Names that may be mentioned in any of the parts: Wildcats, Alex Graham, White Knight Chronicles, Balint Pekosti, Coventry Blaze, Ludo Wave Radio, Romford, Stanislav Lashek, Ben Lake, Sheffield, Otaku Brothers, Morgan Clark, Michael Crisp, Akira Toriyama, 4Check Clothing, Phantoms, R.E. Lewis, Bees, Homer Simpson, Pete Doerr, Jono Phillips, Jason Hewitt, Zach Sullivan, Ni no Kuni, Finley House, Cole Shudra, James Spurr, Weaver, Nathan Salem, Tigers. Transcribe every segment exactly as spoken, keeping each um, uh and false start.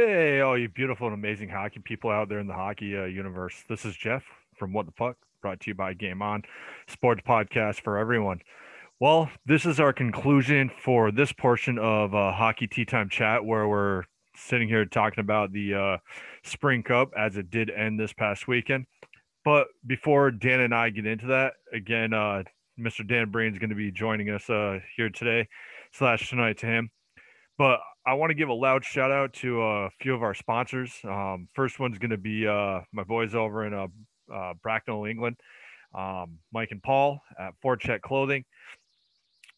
Hey, all you beautiful and amazing hockey people out there in the hockey uh, universe. This is Jeff from What the Puck, brought to you by Game On Sports Podcast for everyone. Well, this is our conclusion for this portion of uh, Hockey Tea Time Chat, where we're sitting here talking about the uh, Spring Cup as it did end this past weekend. But before Dan and I get into that, again, uh, Mister Dan Breen is going to be joining us uh, here today slash tonight to him. But I want to give a loud shout out to a few of our sponsors. Um, first one's going to be uh, my boys over in uh, uh, Bracknell, England, um, Mike and Paul at four check Clothing.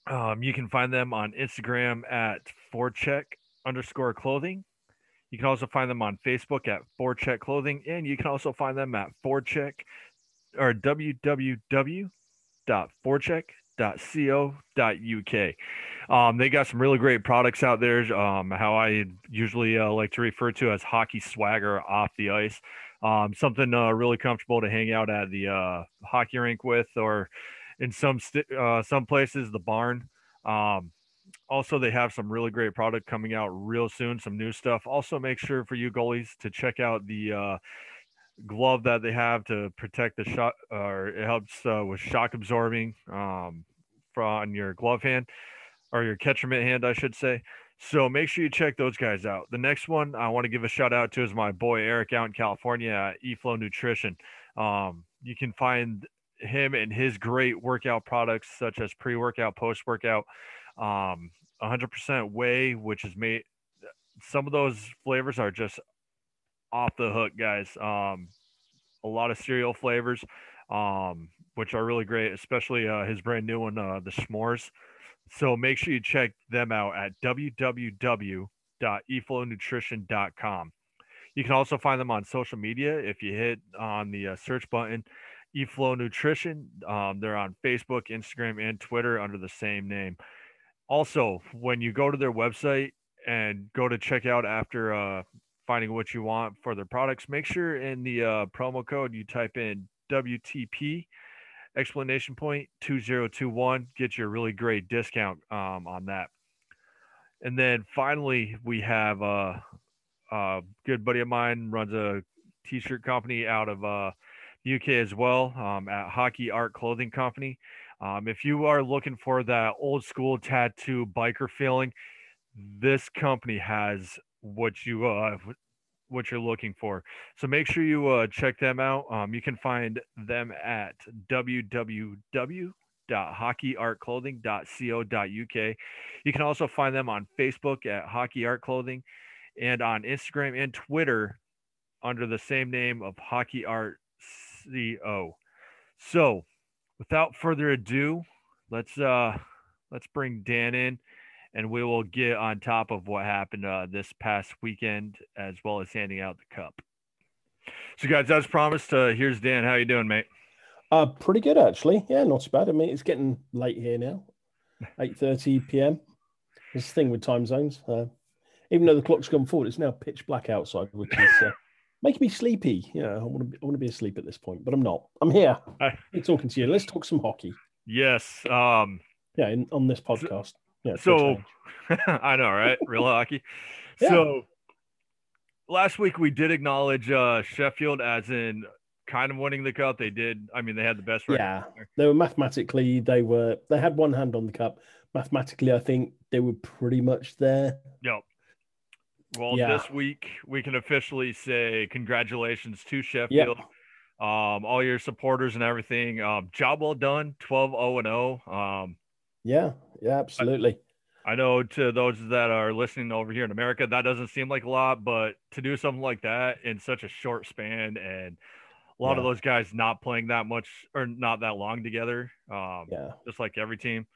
Um, you can find them on Instagram at four check underscore clothing. You can also find them on Facebook at four check Clothing, and you can also find them at four check or w w w dot four check dot co dot u k. Um, they got some really great products out there, um, how I usually uh, like to refer to as hockey swagger off the ice. Um, something uh, really comfortable to hang out at the uh, hockey rink with, or in some st- uh, some places, the barn. Um, also, they have some really great product coming out real soon, some new stuff. Also, make sure for you goalies to check out the uh, glove that they have to protect the shot, or it helps uh, with shock absorbing um, on your glove hand, or your catcher mitt hand, I should say. So make sure you check those guys out. The next one I want to give a shout out to is my boy Eric out in California at eFlow Nutrition. Um, you can find him and his great workout products such as pre-workout, post-workout, um, one hundred percent whey, which is made. Some of those flavors are just off the hook, guys. Um, a lot of cereal flavors, um, which are really great, especially uh, his brand new one, uh, the s'mores. So make sure you check them out at w w w dot e flow nutrition dot com. You can also find them on social media. If you hit on the uh, search button, eFlow Nutrition, um, they're on Facebook, Instagram, and Twitter under the same name. Also, when you go to their website and go to check out after uh, finding what you want for their products, make sure in the uh, promo code you type in W T P explanation point two zero two one, get you a really great discount um, on that. And then finally, we have uh, a good buddy of mine runs a t-shirt company out of uh, the U K as well, um, at Hockey Art Clothing Company. Um, if you are looking for that old school tattoo biker feeling, this company has what you uh, what you're looking for. So make sure you uh, check them out. Um, you can find them at w w w dot hockey art clothing dot co dot u k. You can also find them on Facebook at Hockey Art Clothing, and on Instagram and Twitter under the same name of Hockey Art C O. So without further ado, let's uh, let's bring Dan in, and we will get on top of what happened uh, this past weekend, as well as handing out the cup. So, guys, as promised, uh, here's Dan. How you doing, mate? Uh, pretty good, actually. Yeah, not so bad. I mean, it's getting late here now, eight thirty p m It's the thing with time zones. Uh, even though the clock's gone forward, it's now pitch black outside, which is uh, making me sleepy. You know, I want to I want to be asleep at this point, but I'm not. I'm here. I... I'm talking to you. Let's talk some hockey. Yes. Um... Yeah, in, on this podcast. So... Yeah, so I know, right? Real hockey. Yeah. So last week we did acknowledge uh, Sheffield as in kind of winning the cup. They did. I mean, they had the best record. Yeah, they were mathematically, they were, they had one hand on the cup. Mathematically, I think they were pretty much there. Yep. Well, yeah. This week we can officially say congratulations to Sheffield. Yep. Um, all your supporters and everything. Um, job well done. twelve oh and oh. Um, yeah. Yeah, absolutely. I, I know to those that are listening over here in America, that doesn't seem like a lot, but to do something like that in such a short span, and a lot yeah. of those guys not playing that much or not that long together, um, yeah. just like every team.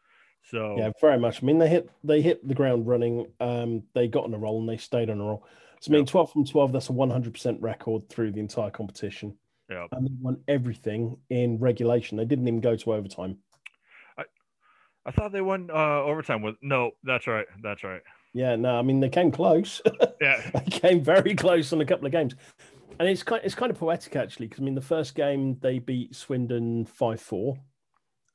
So yeah, very much. I mean, they hit they hit the ground running. Um, they got on a roll and they stayed on a roll. So, I mean, yep. twelve from twelve, that's a one hundred percent record through the entire competition. Yep. And they won everything in regulation. They didn't even go to overtime. I thought they won uh, overtime with – no, that's right. That's right. Yeah, no, I mean, they came close. Yeah. They came very close on a couple of games. And it's kind, it's kind of poetic, actually, because, I mean, the first game they beat Swindon five four.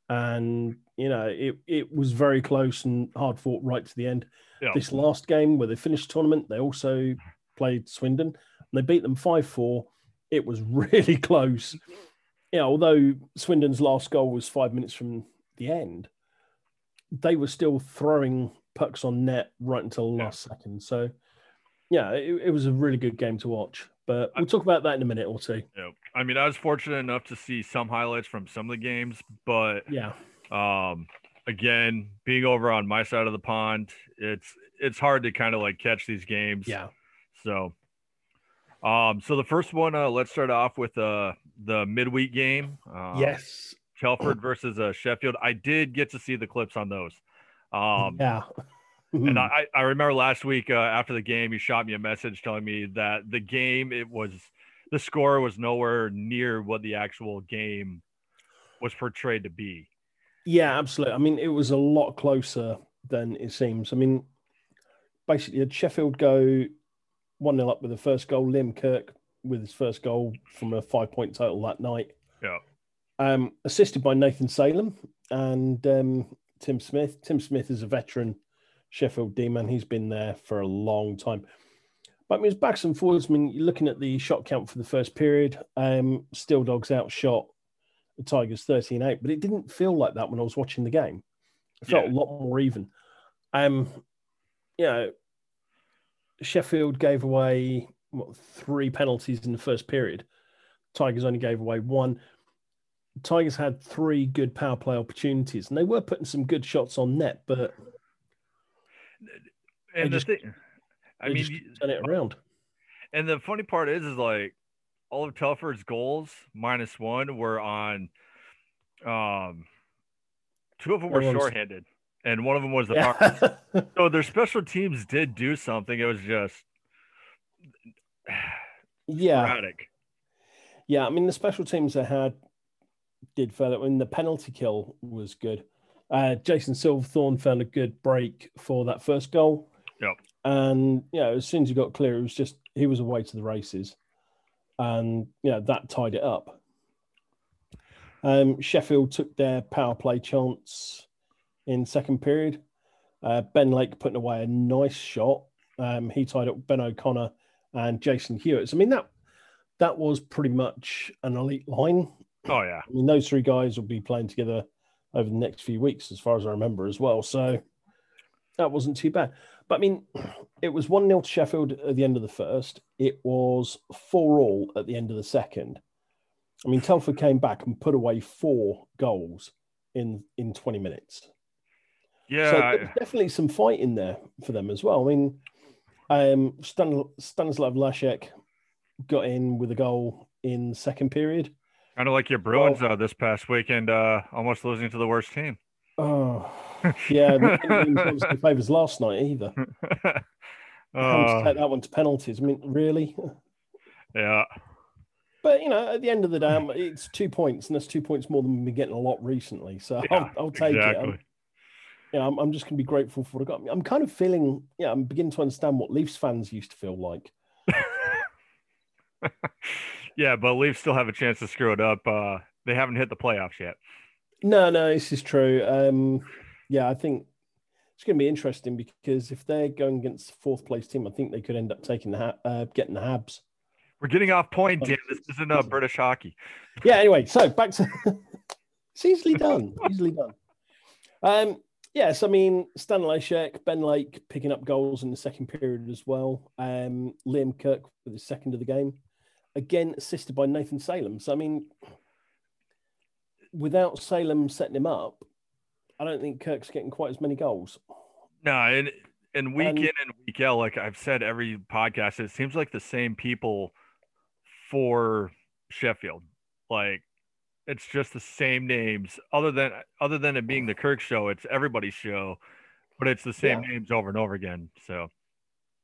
And, you know, it, it was very close and hard fought right to the end. Yeah. This last game where they finished the tournament, they also played Swindon, and they beat them five four. It was really close. Yeah, although Swindon's last goal was five minutes from the end, they were still throwing pucks on net right until the last yeah. second. So, yeah, it, it was a really good game to watch. But we'll talk about that in a minute or two. Yeah. I mean, I was fortunate enough to see some highlights from some of the games, but yeah, um, again, being over on my side of the pond, it's it's hard to kind of like catch these games. Yeah. So, um, so the first one, uh, let's start off with uh the midweek game. Uh, yes. Telford versus uh, Sheffield. I did get to see the clips on those. Um, yeah. And I, I remember last week uh, after the game, you shot me a message telling me that the game, it was the score was nowhere near what the actual game was portrayed to be. Yeah, absolutely. I mean, it was a lot closer than it seems. I mean, basically, Sheffield go one nil up with the first goal. Liam Kirk with his first goal from a five-point total that night. Yeah. Um, assisted by Nathan Salem and um, Tim Smith. Tim Smith is a veteran Sheffield D-man. He's been there for a long time. But I mean, it's backs and forwards. I mean, you're looking at the shot count for the first period. Um, Steel Dogs outshot the Tigers thirteen eight, but it didn't feel like that when I was watching the game. It felt yeah. a lot more even. Um, you know, Sheffield gave away what, three penalties in the first period. Tigers only gave away one. Tigers had three good power play opportunities, and they were putting some good shots on net, but and just, the thing, I mean, turn it around. And the funny part is, is like all of Telford's goals minus one were on, um, two of them were Everyone's... shorthanded, and one of them was the yeah. power. So their special teams did do something. It was just yeah, sporadic. Yeah, I mean the special teams they had did further, and the penalty kill was good. Uh, Jason Silverthorne found a good break for that first goal. Yep. And, you know, as soon as he got clear, it was just, he was away to the races. And, you know, that tied it up. Um, Sheffield took their power play chance in second period. Uh, Ben Lake putting away a nice shot. Um, he tied up Ben O'Connor and Jason Hewitt. I mean, that that was pretty much an elite line. Oh, yeah. I mean, those three guys will be playing together over the next few weeks, as far as I remember as well. So that wasn't too bad. But, I mean, it was one nil to Sheffield at the end of the first. It was four all at the end of the second. I mean, Telford came back and put away four goals in, in twenty minutes. Yeah. So there was definitely some fight in there for them as well. I mean, um, Stan- Stanislav Lashek got in with a goal in the second period. Kind of like your Bruins well, uh, this past weekend, uh, almost losing to the worst team. Oh, yeah. The favours last night either. uh, I take that one to penalties. I mean, really? Yeah. But, you know, at the end of the day, it's two points, and that's two points more than we've been getting a lot recently. So yeah, I'll, I'll take exactly. it. I'm, yeah, I'm, I'm just going to be grateful for what I got. I'm kind of feeling, yeah, I'm beginning to understand what Leafs fans used to feel like. Yeah, but Leafs still have a chance to screw it up. Uh, they haven't hit the playoffs yet. No, no, this is true. Um, yeah, I think it's going to be interesting because if they're going against the fourth place team, I think they could end up taking the ha- uh, getting the Habs. We're getting off point, Dan. This isn't uh, British hockey. Yeah. Anyway, so back to it's easily done. Easily done. Um, yes, I mean Stan Lashek, Ben Lake picking up goals in the second period as well. Um, Liam Kirk for the second of the game. Again, assisted by Nathan Salem. So, I mean, without Salem setting him up, I don't think Kirk's getting quite as many goals. No, and, and week and, in and week out, like I've said every podcast, it seems like the same people for Sheffield. Like, it's just the same names. Other than other than it being the Kirk show, it's everybody's show, but it's the same yeah. names over and over again, so...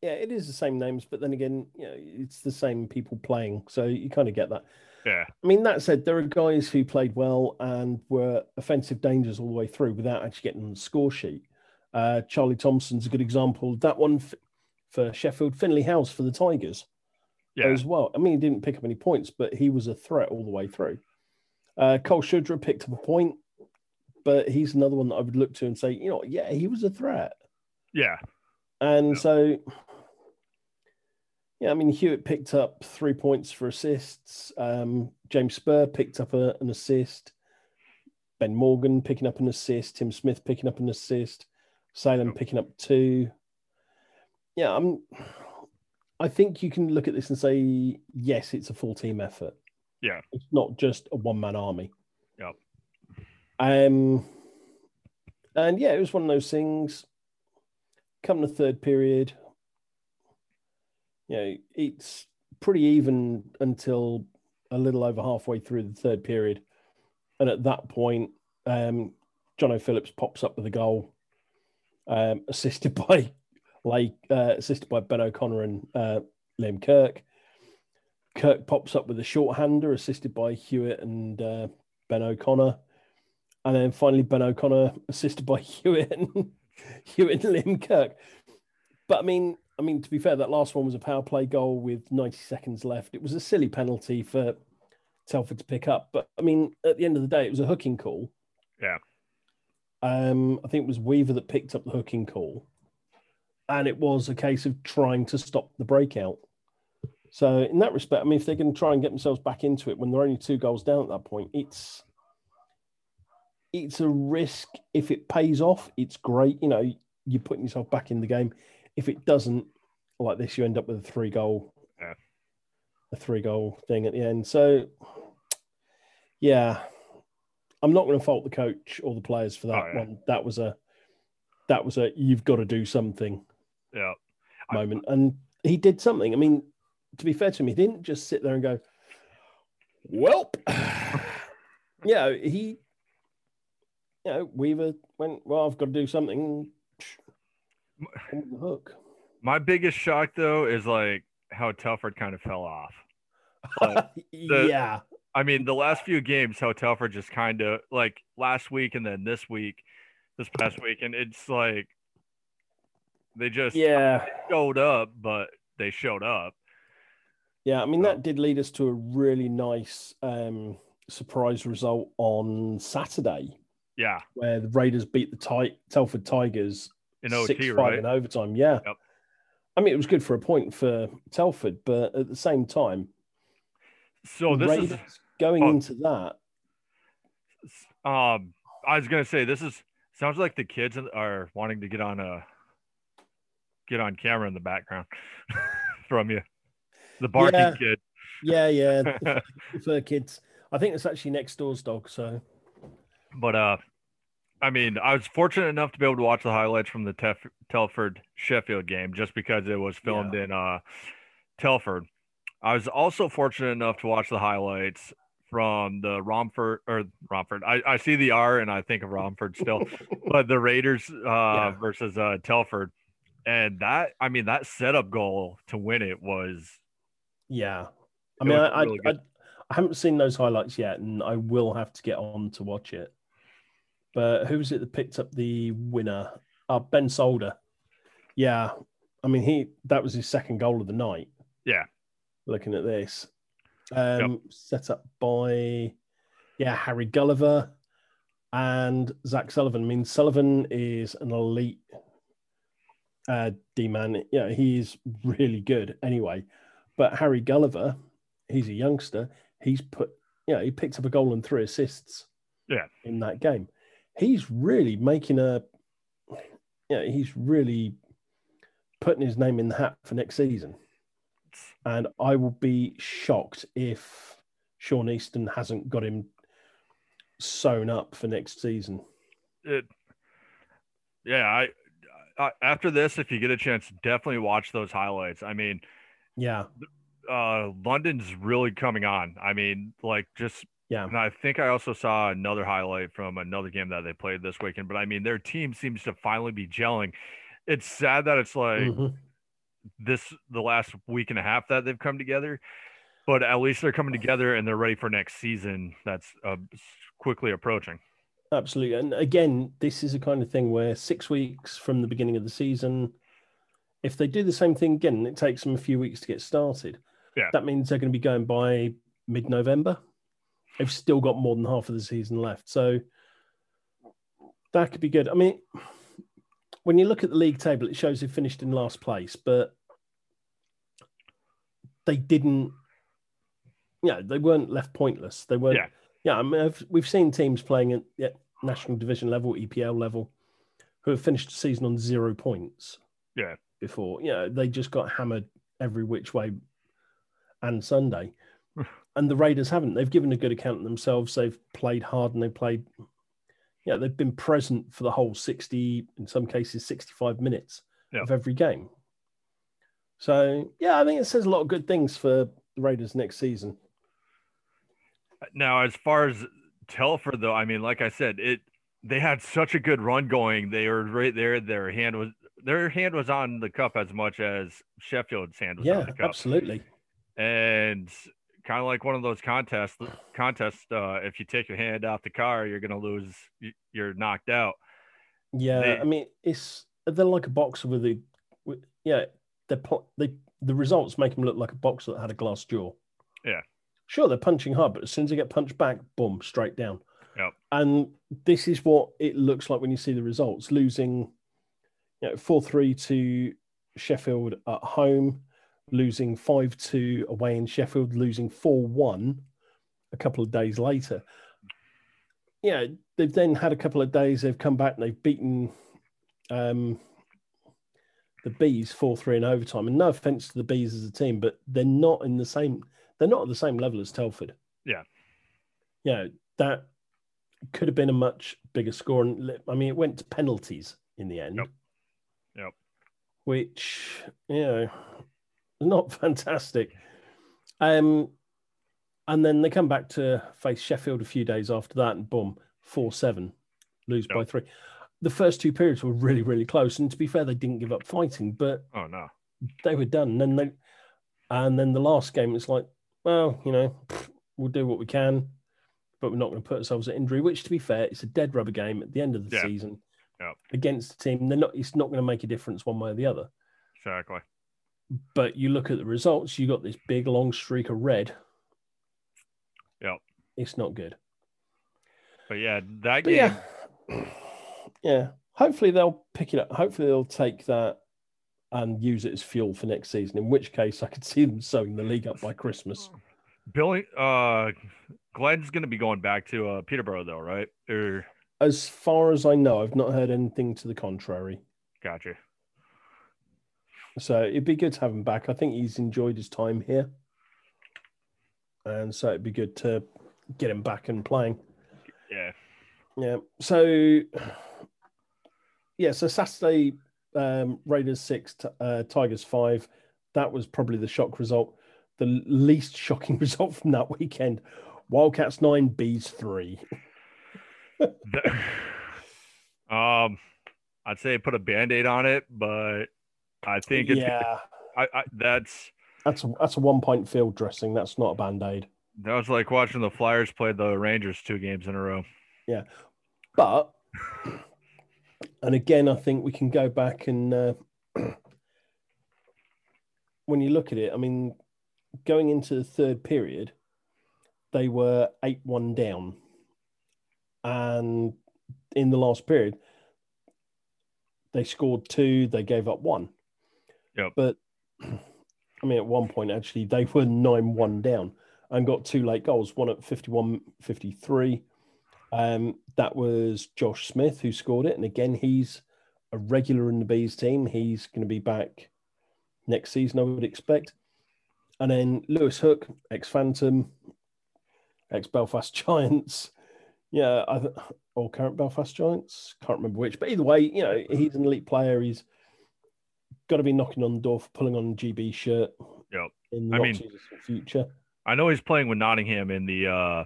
Yeah, it is the same names, but then again, you know, it's the same people playing, so you kind of get that. Yeah. I mean, that said, there are guys who played well and were offensive dangers all the way through without actually getting on the score sheet. Uh, Charlie Thompson's a good example. That one f- for Sheffield, Finley House for the Tigers yeah. as well. I mean, he didn't pick up any points, but he was a threat all the way through. Uh, Cole Shudra picked up a point, but he's another one that I would look to and say, you know, yeah, he was a threat. Yeah. And yeah. so... Yeah, I mean, Hewitt picked up three points for assists. Um, James Spurr picked up a, an assist. Ben Morgan picking up an assist. Tim Smith picking up an assist. Salem picking up two. Yeah, I'm, I think you can look at this and say, yes, it's a full team effort. Yeah. It's not just a one-man army. Yeah. Um, and, yeah, it was one of those things. Come the third period, you know, it's pretty even until a little over halfway through the third period. And at that point, um, Jono Phillips pops up with a goal, um, assisted by like uh, assisted by Ben O'Connor and uh, Liam Kirk. Kirk pops up with a shorthander, assisted by Hewitt and uh, Ben O'Connor. And then finally, Ben O'Connor, assisted by Hewitt and, Hewitt and Liam Kirk. But I mean, I mean, to be fair, that last one was a power play goal with ninety seconds left. It was a silly penalty for Telford to pick up. But, I mean, at the end of the day, it was a hooking call. Yeah. Um, I think it was Weaver that picked up the hooking call. And it was a case of trying to stop the breakout. So, in that respect, I mean, if they're going to try and get themselves back into it when they're only two goals down at that point, it's it's a risk. If it pays off, it's great. You know, you're putting yourself back in the game. If it doesn't, like this, you end up with a three-goal yeah. a three-goal thing at the end. So, yeah, I'm not going to fault the coach or the players for that oh, yeah. one. That was a that was a you've got to do something yeah. moment. I, and he did something. I mean, to be fair to him, he didn't just sit there and go, welp. yeah, he, you know, Weaver went, well, I've got to do something. The hook. My biggest shock though is like how Telford kind of fell off. Like, the, yeah, I mean the last few games, how Telford just kind of like last week and then this week, this past week, and it's like they just yeah showed up, but they showed up. Yeah, I mean so. That did lead us to a really nice um, surprise result on Saturday. Yeah, where the Raiders beat the Ti- Telford Tigers. In O T, right? In overtime, yeah. Yep. I mean, it was good for a point for Telford, but at the same time, so this Raiders is going oh, into that. Um, I was gonna say this is sounds like the kids are wanting to get on a get on camera in the background from you, the barking yeah. kid. Yeah, yeah, for kids. I think it's actually next door's dog. So, but uh. I mean, I was fortunate enough to be able to watch the highlights from the Tef- Telford Sheffield game just because it was filmed yeah. in uh, Telford. I was also fortunate enough to watch the highlights from the Romford or Romford. I, I see the R and I think of Romford still, but the Raiders uh, yeah. versus uh, Telford. And that, I mean, that setup goal to win it was. Yeah. I mean, I, really I, I, I haven't seen those highlights yet, and I will have to get on to watch it. But who was it that picked up the winner? Uh, Ben Solder. Yeah. I mean, he that was his second goal of the night. Yeah. Looking at this. Um, yep. Set up by, yeah, Harry Gulliver and Zach Sullivan. I mean, Sullivan is an elite uh, D-man. Yeah, he's really good anyway. But Harry Gulliver, he's a youngster. He's put, yeah, he picked up a goal and three assists yeah. in that game. He's really making a, you know, he's really putting his name in the hat for next season. And I will be shocked if Sean Easton hasn't got him sewn up for next season. It, yeah, I, I after this, if you get a chance, definitely watch those highlights. I mean, yeah, uh, London's really coming on. I mean, like just. Yeah, and I think I also saw another highlight from another game that they played this weekend. But, I mean, their team seems to finally be gelling. It's sad that it's like mm-hmm. this the last week and a half that they've come together. But at least they're coming together and they're ready for next season that's uh, quickly approaching. Absolutely. And, again, this is a kind of thing where six weeks from the beginning of the season, if they do the same thing again, it takes them a few weeks to get started. Yeah, that means they're going to be going by mid-November. They've still got more than half of the season left. So that could be good. I mean, when you look at the league table, it shows they finished in last place. But they didn't, you know, they weren't left pointless. They weren't, yeah, yeah I mean, I've, we've seen teams playing at, at national division level, E P L level, who have finished the season on zero points. Yeah. Before, you know, they just got hammered every which way and Sunday. And the Raiders haven't. They've given a good account of themselves. They've played hard and they played, yeah, they've been present for the whole sixty, in some cases, sixty-five minutes yeah. of every game. So, yeah, I think it says a lot of good things for the Raiders next season. Now, as far as Telford, though, I mean, like I said, it they had such a good run going. They were right there. Their hand was their hand was on the cup as much as Sheffield's hand was yeah, on the cup. Yeah, absolutely. And kind of like one of those contests, contests uh, if you take your hand out the car, you're going to lose, you're knocked out. Yeah, they, I mean, it's they're like a boxer with a, with, yeah, they're, they, the results make them look like a boxer that had a glass jaw. Yeah. Sure, they're punching hard, but as soon as they get punched back, boom, straight down. Yep. And this is what it looks like when you see the results, losing you know, four three to Sheffield at home, losing five two away in Sheffield, losing four one a couple of days later. Yeah, they've then had a couple of days, they've come back and they've beaten um, the Bees four three in overtime. And no offence to the Bees as a team, but they're not in the same, they're not at the same level as Telford. Yeah. Yeah, that could have been a much bigger score. And I mean, it went to penalties in the end. Yep. Yep. Which, you know, not fantastic. Um, and then they come back to face Sheffield a few days after that and boom, four seven, lose yep. by three. The first two periods were really, really close. And to be fair, they didn't give up fighting, but oh no, they were done. And then, they, and then the last game, it's like, well, you know, we'll do what we can, but we're not going to put ourselves at injury, which to be fair, it's a dead rubber game at the end of the yep. season yep. against a team. They're not, it's not going to make a difference one way or the other. Exactly. But you look at the results, you got this big long streak of red. Yeah. It's not good. But yeah, that but game. Yeah. yeah. Hopefully they'll pick it up. Hopefully they'll take that and use it as fuel for next season, in which case I could see them sewing the league up by Christmas. Billy, uh, Glenn's going to be going back to uh, Peterborough, though, right? Or... As far as I know, I've not heard anything to the contrary. Gotcha. So it'd be good to have him back. I think he's enjoyed his time here. And so it'd be good to get him back and playing. Yeah. Yeah. So, yeah, so Saturday, um, Raiders six, uh, Tigers five. That was probably the shock result. The least shocking result from that weekend. Wildcats nine, Bees three. um, I'd say put a Band-Aid on it, but... I think it's yeah. I, I, that's that's a, that's a one pint field dressing. That's not a Band-Aid. That was like watching the Flyers play the Rangers two games in a row. Yeah, but and again, I think we can go back and uh, when you look at it, I mean, going into the third period, they were eight one down, and in the last period, they scored two. They gave up one. Yep. But, I mean, at one point, actually, they were nine one down and got two late goals, one at fifty-one fifty-three. Um, that was Josh Smith who scored it. And, again, he's a regular in the Bees team. He's going to be back next season, I would expect. And then Lewis Hook, ex-Phantom, ex-Belfast Giants. Yeah, I th- or current Belfast Giants. Can't remember which. But either way, you know, he's an elite player. He's got to be knocking on the door for pulling on a G B shirt. Yep. In the I mean, future. I know he's playing with Nottingham in the uh,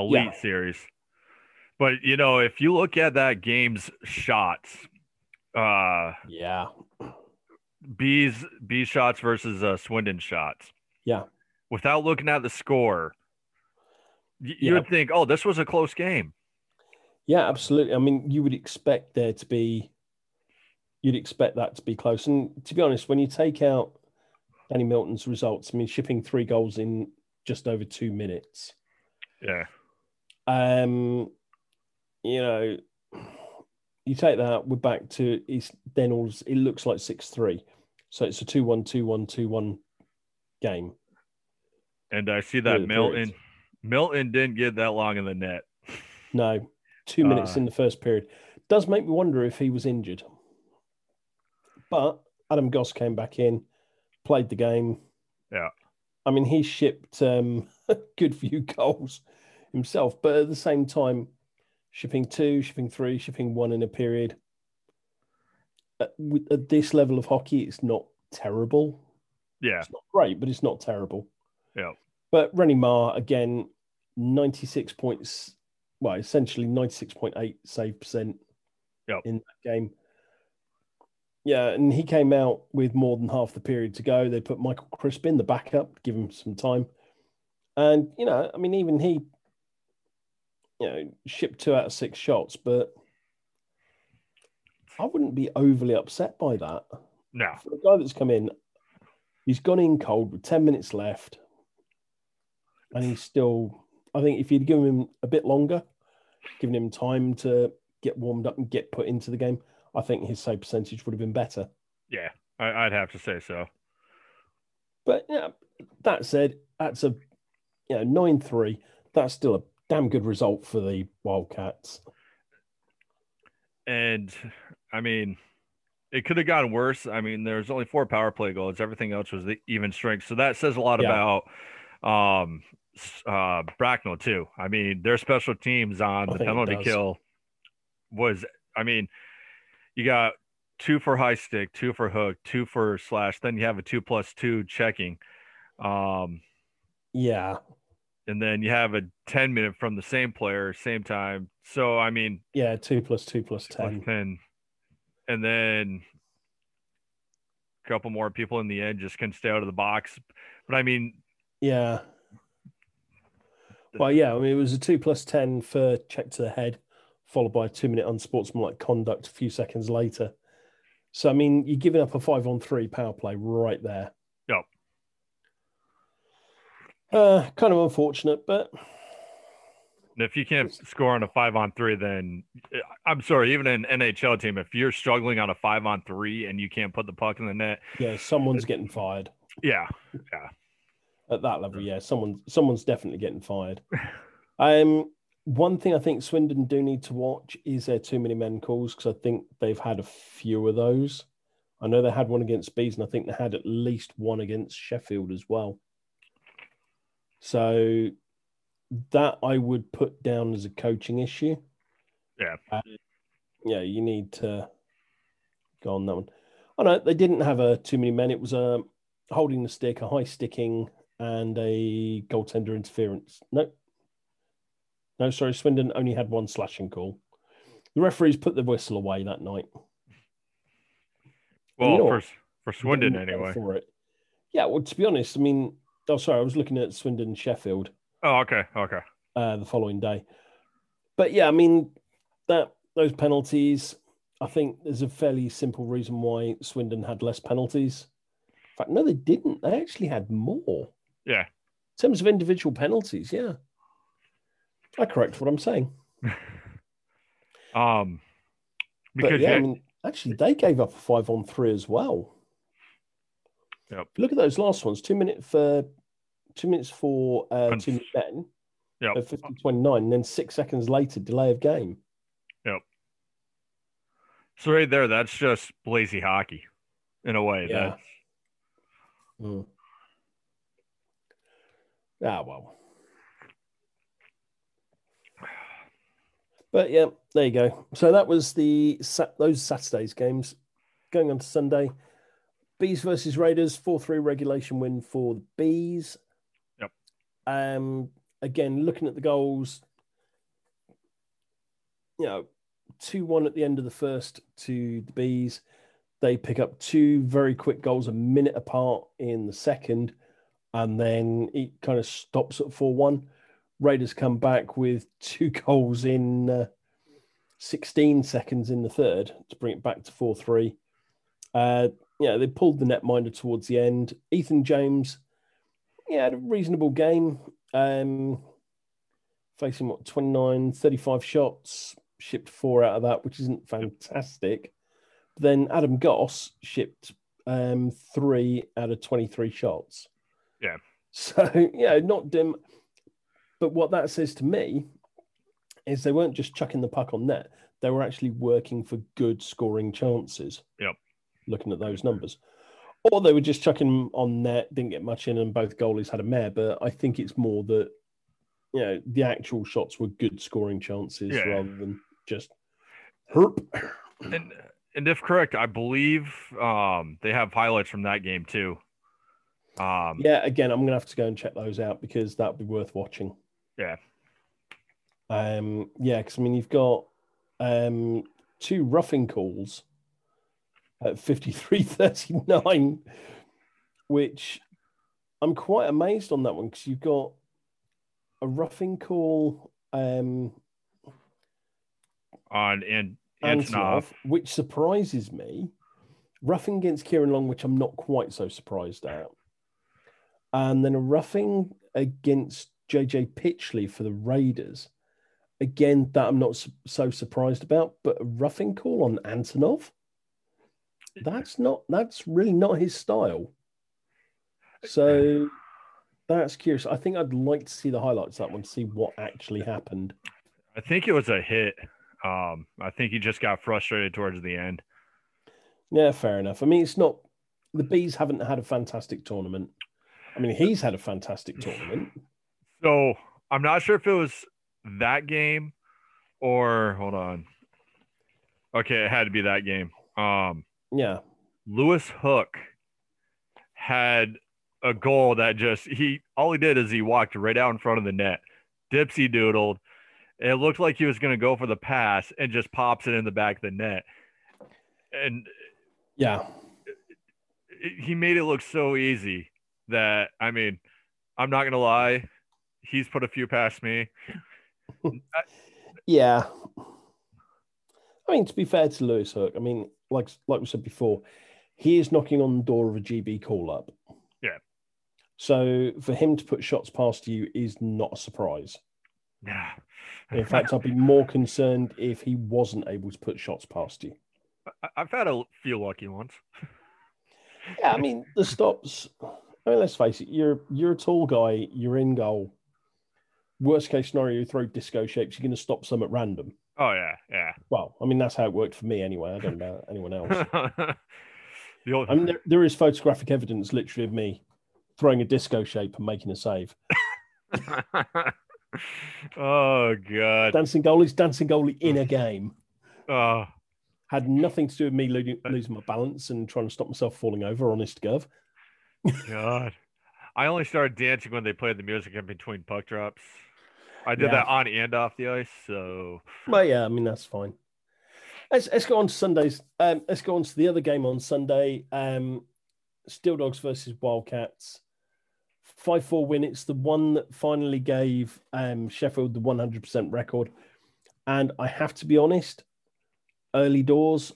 Elite yeah. series. But, you know, if you look at that game's shots. Uh, yeah. Bees, Bees shots versus uh, Swindon shots. Yeah. Without looking at the score, you yeah. would think, oh, this was a close game. Yeah, absolutely. I mean, you would expect there to be... You'd expect that to be close. And to be honest, when you take out Danny Milton's results, I mean, shipping three goals in just over two minutes. Yeah. Um, you know, you take that, we're back to, it's then all, it looks like six three. So it's a two one, two one, two one game. And I see that Milton Milton didn't get that long in the net. No, two minutes uh, in the first period. Does make me wonder if he was injured. But Adam Goss came back in, played the game. Yeah. I mean, he shipped um, a good few goals himself, but at the same time, shipping two, shipping three, shipping one in a period. At, at this level of hockey, it's not terrible. Yeah. It's not great, but it's not terrible. Yeah. But Rennie Maher, again, ninety-six points, well, essentially ninety-six point eight save percent yep. in that game. Yeah, and he came out with more than half the period to go. They put Michael Crisp in, the backup, give him some time. And, you know, I mean, even he, you know, shipped two out of six shots, but I wouldn't be overly upset by that. No. For the guy that's come in, he's gone in cold with ten minutes left, and he's still, I think if you'd given him a bit longer, given him time to get warmed up and get put into the game, I think his save percentage would have been better. Yeah, I'd have to say so. But yeah, that said, that's a you know nine three. That's still a damn good result for the Wildcats. And I mean, it could have gotten worse. I mean, there's only four power play goals. Everything else was the even strength. So that says a lot yeah. about um, uh, Bracknell too. I mean, their special teams on I the penalty kill was. I mean. You got two for high stick, two for hook, two for slash. Then you have a two plus two checking. Um, yeah. And then you have a ten minute from the same player, same time. So, I mean. Yeah, two plus two plus ten. ten. And then a couple more people in the end just couldn't stay out of the box. But, I mean. Yeah. Well, yeah, I mean, it was a two plus ten for check to the head, followed by a two-minute unsportsmanlike conduct a few seconds later. So, I mean, you're giving up a five-on-three power play right there. Yep. Uh, kind of unfortunate, but... And if you can't score on a five-on-three, then... I'm sorry, even an N H L team, if you're struggling on a five-on-three and you can't put the puck in the net... Yeah, someone's getting fired. Yeah, yeah. At that level, yeah, someone, someone's definitely getting fired. Um... One thing I think Swindon do need to watch is their too many men calls, because I think they've had a few of those. I know they had one against Bees, and I think they had at least one against Sheffield as well. So that I would put down as a coaching issue. Yeah. Uh, yeah, you need to go on that one. I know they didn't have a too many men. It was a holding the stick, a high sticking, and a goaltender interference. Nope. No, sorry, Swindon only had one slashing call. The referees put the whistle away that night. Well, you know, for, for Swindon anyway. For it. Yeah, well, to be honest, I mean, oh, sorry, I was looking at Swindon Sheffield. Oh, okay, okay. Uh, the following day. But, yeah, I mean, that those penalties, I think there's a fairly simple reason why Swindon had less penalties. In fact, no, they didn't. They actually had more. Yeah. In terms of individual penalties, yeah. I correct what I'm saying. um, because but yeah, I mean, actually, they gave up a five on three as well. Yep. Look at those last ones. Two minutes for two minutes for uh, two minutes Ben. Yep. At fifty twenty-nine, and then six seconds later, delay of game. Yep. So right there, that's just lazy hockey, in a way. Yeah. That's... Mm. Ah well. But yeah, there you go. So that was the those Saturday's games. Going on to Sunday, Bees versus Raiders, four three regulation win for the Bees. Yep. Um. Again, looking at the goals, you know, two one at the end of the first to the Bees. They pick up two very quick goals a minute apart in the second, and then it kind of stops at four one. Raiders come back with two goals in uh, sixteen seconds in the third to bring it back to four three. Uh, yeah, they pulled the netminder towards the end. Ethan James, yeah, had a reasonable game. Um, facing, what, twenty-nine, thirty-five shots, shipped four out of that, which isn't fantastic. Then Adam Goss shipped um, three out of twenty-three shots. Yeah. So, yeah, not dim. But what that says to me is they weren't just chucking the puck on net. They were actually working for good scoring chances. Yep. Looking at those numbers. Or they were just chucking on net, didn't get much in, and both goalies had a mare. But I think it's more that, you know, the actual shots were good scoring chances yeah. rather than just herp. And, and if correct, I believe um, they have highlights from that game too. Um, yeah, again, I'm going to have to go and check those out because that would be worth watching. Yeah. Um, yeah, because, I mean, you've got um, two roughing calls at fifty-three thirty-nine, which I'm quite amazed on that one because you've got a roughing call um, on and, Antonov, Antonov, which surprises me. Roughing against Kieran Long, which I'm not quite so surprised at. And then a roughing against J J Pitchley for the Raiders. Again, that I'm not su- so surprised about, but a roughing call on Antonov? That's not, that's really not his style. So that's curious. I think I'd like to see the highlights of that one, see what actually happened. I think it was a hit. Um, I think he just got frustrated towards the end. Yeah, fair enough. I mean, it's not, the Bees haven't had a fantastic tournament. I mean, he's had a fantastic tournament. So I'm not sure if it was that game or hold on. Okay, it had to be that game. Um, yeah. Lewis Hook had a goal that just he all he did is he walked right out in front of the net, dipsy doodled. It looked like he was going to go for the pass and just pops it in the back of the net. And yeah, it, it, he made it look so easy. That, I mean, I'm not going to lie. He's put a few past me. Yeah. I mean, to be fair to Lewis Hook, I mean, like like we said before, he is knocking on the door of a G B call-up. Yeah. So for him to put shots past you is not a surprise. Yeah. In fact, I'd be more concerned if he wasn't able to put shots past you. I've had a few lucky ones. Yeah, I mean, the stops... I mean, let's face it, you're you're a tall guy, you're in goal. Worst case scenario, you throw disco shapes, you're going to stop some at random. Oh, yeah, yeah. Well, I mean, that's how it worked for me anyway. I don't know about anyone else. old- I mean, there, there is photographic evidence literally of me throwing a disco shape and making a save. Oh, God. Dancing goalies, dancing goalie in a game. Oh. Had nothing to do with me losing, losing my balance and trying to stop myself falling over, honest Gov. God, I only started dancing when they played the music in between puck drops. I did yeah. that on and off the ice, so. Well, yeah, I mean, that's fine. Let's, let's go on to Sundays. Um, let's go on to the other game on Sunday. Um, Steel Dogs versus Wildcats. five four win. It's the one that finally gave um, Sheffield the one hundred percent record. And I have to be honest, early doors,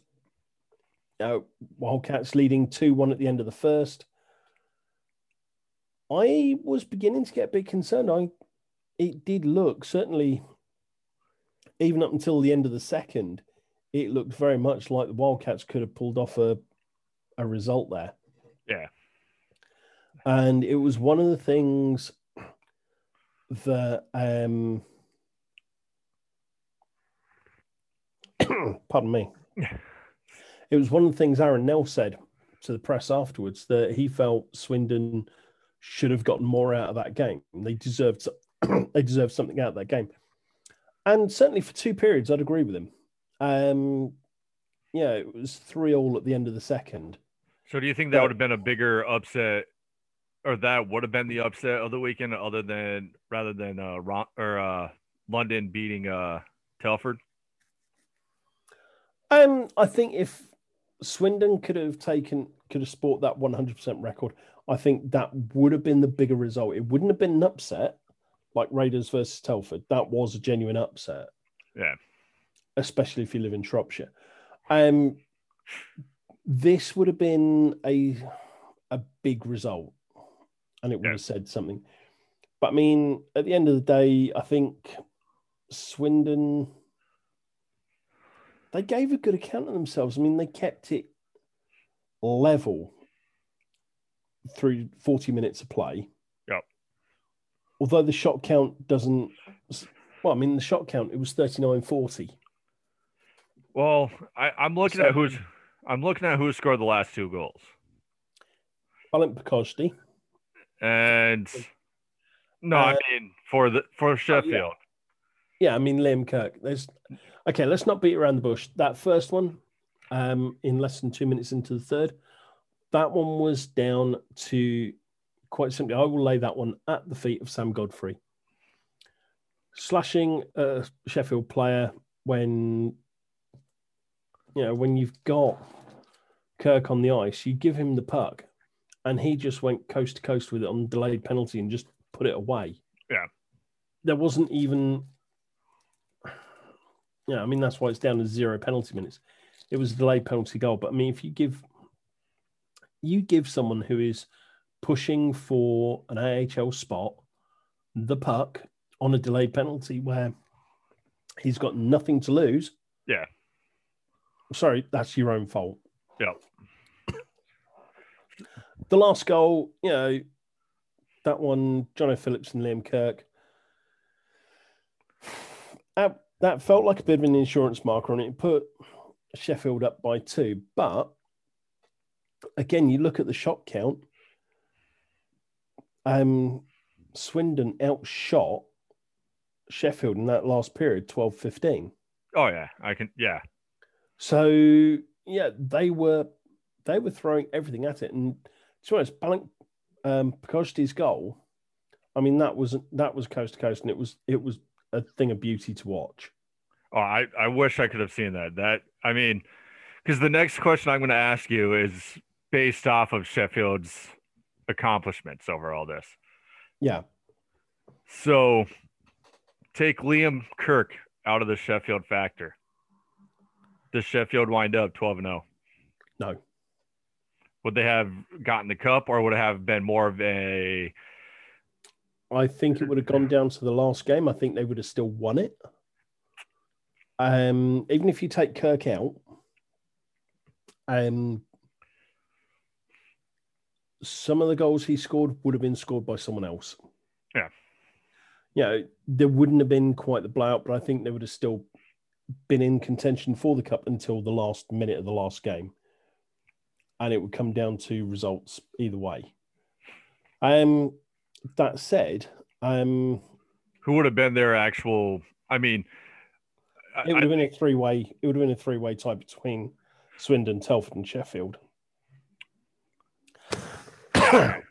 uh, Wildcats leading two one at the end of the first. I was beginning to get a bit concerned. I, it did look, certainly, even up until the end of the second, it looked very much like the Wildcats could have pulled off a, a result there. Yeah. And it was one of the things that, um, pardon me, it was one of the things Aaron Nell said to the press afterwards, that he felt Swindon should have gotten more out of that game. They deserved they deserved something out of that game. And certainly for two periods, I'd agree with him. Um, yeah, it was three all at the end of the second. So do you think that but, would have been a bigger upset, or that would have been the upset of the weekend, other than rather than uh, Ron, or uh, London beating uh, Telford? Um, I think if Swindon could have taken could have sport that one hundred percent record, I think that would have been the bigger result. It wouldn't have been an upset like Raiders versus Telford. That was a genuine upset. Yeah. Especially if you live in Shropshire. Um, this would have been a a big result and it would yeah. have said something. But I mean, at the end of the day, I think Swindon, they gave a good account of themselves. I mean, they kept it level through forty minutes of play. although the shot count doesn't, well, I mean, the shot count, it was thirty-nine forty. Well, I, I'm looking so, at who's, I'm looking at who scored the last two goals. Balint Pekosti. And no, uh, I mean, for the, for Sheffield. Oh, yeah. yeah. I mean, Liam Kirk, there's, okay, let's not beat around the bush. That first one, um, in less than two minutes into the third, that one was down to quite simply, I will lay that one at the feet of Sam Godfrey. Slashing a Sheffield player when, you know, when you've got Kirk on the ice, you give him the puck and he just went coast to coast with it on delayed penalty and just put it away. Yeah. There wasn't even, yeah, I mean, that's why it's down to zero penalty minutes. It was a delayed penalty goal. But I mean, if you give, you give someone who is pushing for an A H L spot the puck on a delayed penalty where he's got nothing to lose. Yeah. Sorry, that's your own fault. Yeah. The last goal, you know, that one, Jono Phillips and Liam Kirk. That, that felt like a bit of an insurance marker on it. It put Sheffield up by two. But, again, you look at the shot count. Um, Swindon outshot Sheffield in that last period, twelve fifteen. Oh, yeah. I can, yeah. So, yeah, they were they were throwing everything at it. And to be honest, Balint um, Pekosti's goal, I mean, that was that was coast to coast, and it was it was a thing of beauty to watch. Oh, I, I wish I could have seen that. That I mean, because the next question I'm going to ask you is based off of Sheffield's accomplishments over all this. Yeah. So take Liam Kirk out of the Sheffield factor. Does Sheffield wind up twelve and oh? No. Would they have gotten the cup, or would it have been more of a... I think it would have gone down to the last game. I think they would have still won it. Um, even if you take Kirk out, um, some of the goals he scored would have been scored by someone else. Yeah. Yeah, you know, there wouldn't have been quite the blowout, but I think they would have still been in contention for the cup until the last minute of the last game, and it would come down to results either way. Um, that said, um, who would have been their actual? I mean, it would have I, been a three-way. It would have been a three-way tie between Swindon, Telford, and Sheffield.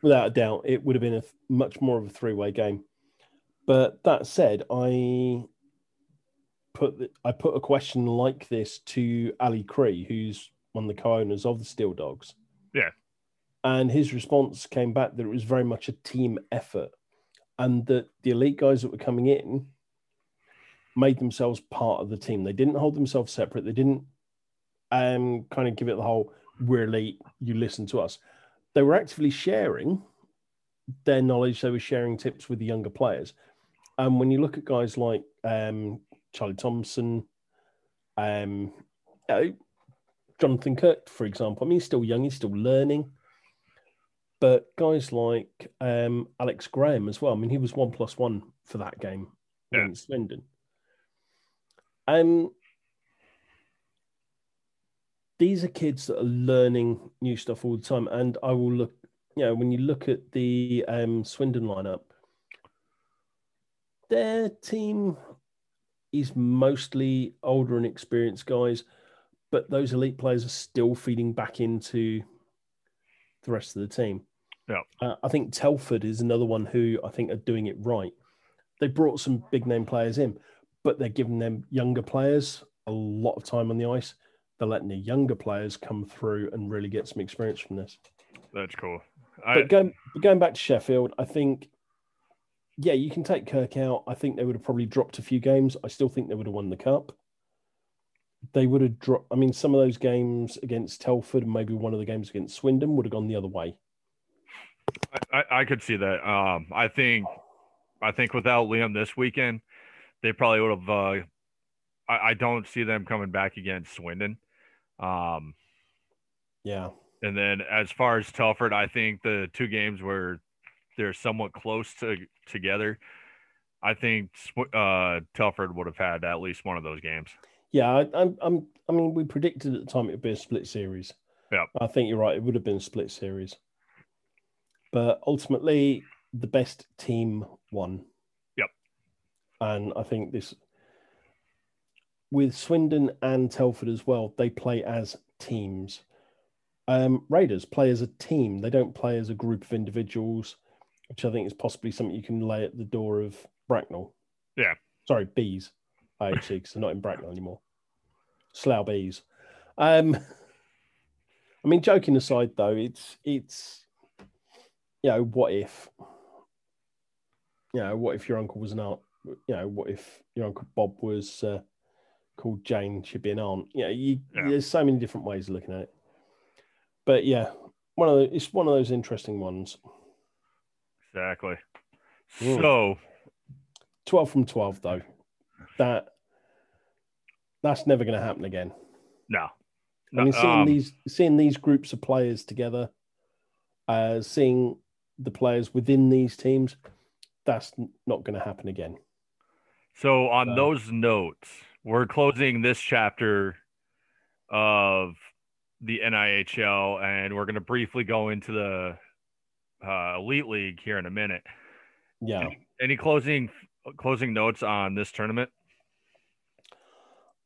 Without a doubt, it would have been a much more of a three-way game. But that said, I. Put the, I put a question like this to Ali Cree, who's one of the co-owners of the Steel Dogs. Yeah. And his response came back that it was very much a team effort, and that the elite guys that were coming in made themselves part of the team. They didn't hold themselves separate. They didn't um, kind of give it the whole, we're elite, you listen to us. They were actively sharing their knowledge. They were sharing tips with the younger players. And when you look at guys like... Um, Charlie Thompson, um, you know, Jonathan Kirk, for example. I mean, he's still young, he's still learning. But guys like um, Alex Graham as well. I mean, he was one plus one for that game yeah. against Swindon. Um, these are kids that are learning new stuff all the time. And I will look, you know, when you look at the um, Swindon lineup, their team... is mostly older and experienced guys, but those elite players are still feeding back into the rest of the team. Yeah, uh, I think Telford is another one who I think are doing it right. They brought some big name players in, but they're giving them younger players a lot of time on the ice. They're letting the younger players come through and really get some experience from this. That's cool. I... But going, going back to Sheffield, I think yeah, you can take Kirk out. I think they would have probably dropped a few games. I still think they would have won the cup. They would have dropped... I mean, some of those games against Telford and maybe one of the games against Swindon would have gone the other way. I, I could see that. Um, I think I think without Liam this weekend, they probably would have... Uh, I, I don't see them coming back against Swindon. Um, yeah. And then as far as Telford, I think the two games were... they're somewhat close to together, I think uh, Telford would have had at least one of those games. Yeah, I, I'm, I'm. I mean, we predicted at the time it would be a split series. Yeah, I think you're right. It would have been a split series, but ultimately the best team won. Yep, and I think this with Swindon and Telford as well, they play as teams. Um, Raiders play as a team. They don't play as a group of individuals, which I think is possibly something you can lay at the door of Bracknell. Yeah. Sorry, Bees. Actually, because they're not in Bracknell anymore. Slough Bees. Um, I mean, joking aside, though, it's, it's, you know, what if, you know, what if your uncle was an aunt? You know, what if your Uncle Bob was uh, called Jane, she'd be an aunt? You know, you, yeah. There's so many different ways of looking at it. But yeah, one of the, it's one of those interesting ones. Exactly. Ooh. So, twelve from twelve, though, that that's never going to happen again. No. no I mean, seeing um, these seeing these groups of players together, uh, seeing the players within these teams, that's not going to happen again. So, on so. those notes, we're closing this chapter of the N I H L, and we're going to briefly go into the uh, Elite League here in a minute. Yeah. Any, any closing closing notes on this tournament?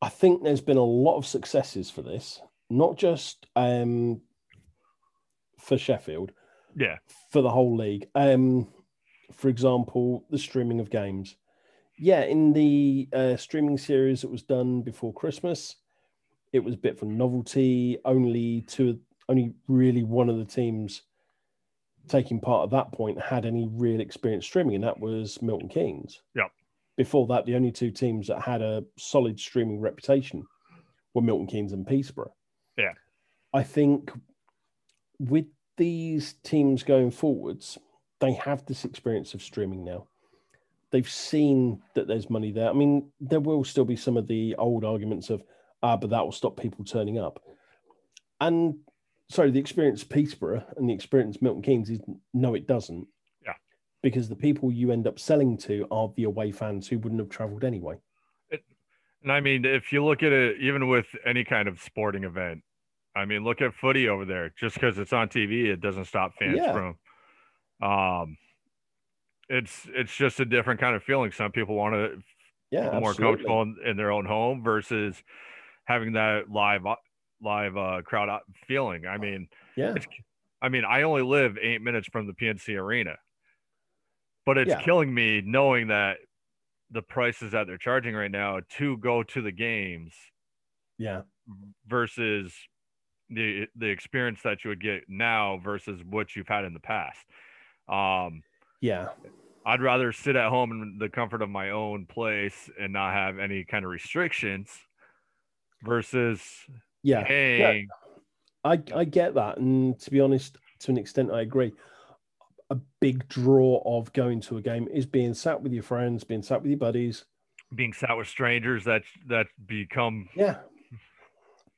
I think there's been a lot of successes for this, not just um, for Sheffield. Yeah. For the whole league. Um, for example, the streaming of games. Yeah, in the uh, streaming series that was done before Christmas, it was a bit of a novelty. Only two, only really one of the teams taking part at that point had any real experience streaming, and that was Milton Keynes. Yeah. Before that, the only two teams that had a solid streaming reputation were Milton Keynes and Peaceborough. Yeah. I think with these teams going forwards, they have this experience of streaming now. They've seen that there's money there. I mean, there will still be some of the old arguments of, Ah, uh, but that will stop people turning up. And sorry, the experience of Peterborough and the experience of Milton Keynes is no, it doesn't. Yeah. Because the people you end up selling to are the away fans who wouldn't have travelled anyway. It, and I mean, if you look at it, even with any kind of sporting event, I mean, look at footy over there. Just because it's on T V, it doesn't stop fans yeah. from. Um, it's it's just a different kind of feeling. Some people want to yeah, feel more comfortable in, in their own home versus having that live, live uh, crowd feeling. I mean, yeah. It's, I mean, I only live eight minutes from the P N C Arena, but it's yeah. killing me knowing that the prices that they're charging right now to go to the games, yeah, versus the the experience that you would get now versus what you've had in the past. Um, yeah, I'd rather sit at home in the comfort of my own place and not have any kind of restrictions. Versus, yeah, yeah. I I get that, and to be honest, to an extent, I agree. A big draw of going to a game is being sat with your friends, being sat with your buddies, being sat with strangers that that become yeah.